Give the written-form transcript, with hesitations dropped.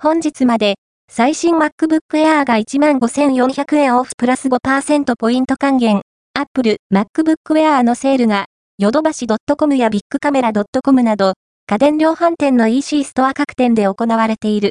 本日まで、最新 MacBook Air が 15,400 円オフプラス 5% ポイント還元。Apple MacBook Air のセールが、ヨドバシ .com やビッグカメラ .com など、家電量販店の EC ストア各店で行われている。